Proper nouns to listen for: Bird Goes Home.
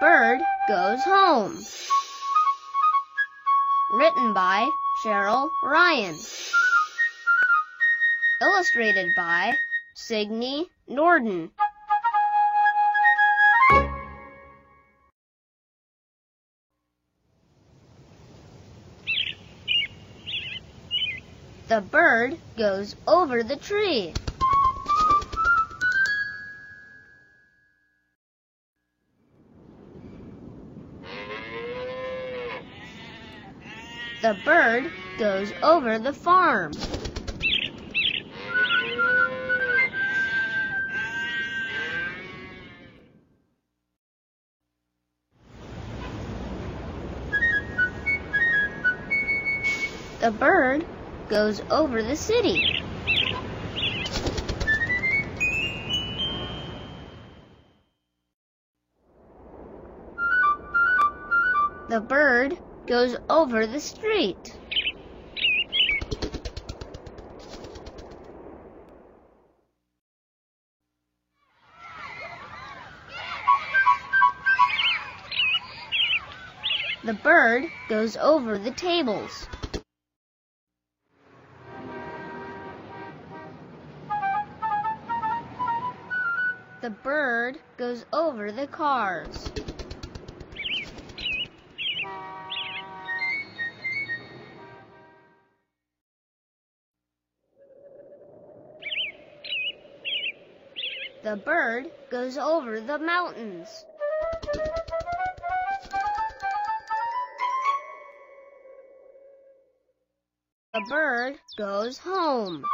Bird Goes Home. Written by Cheryl Ryan. Illustrated by Signe Norden. The bird goes over the tree. The bird goes over the farm. The bird goes over the city. The bird goes over the street. The bird goes over the tables. The bird goes over the cars. The bird goes over the mountains. The bird goes home.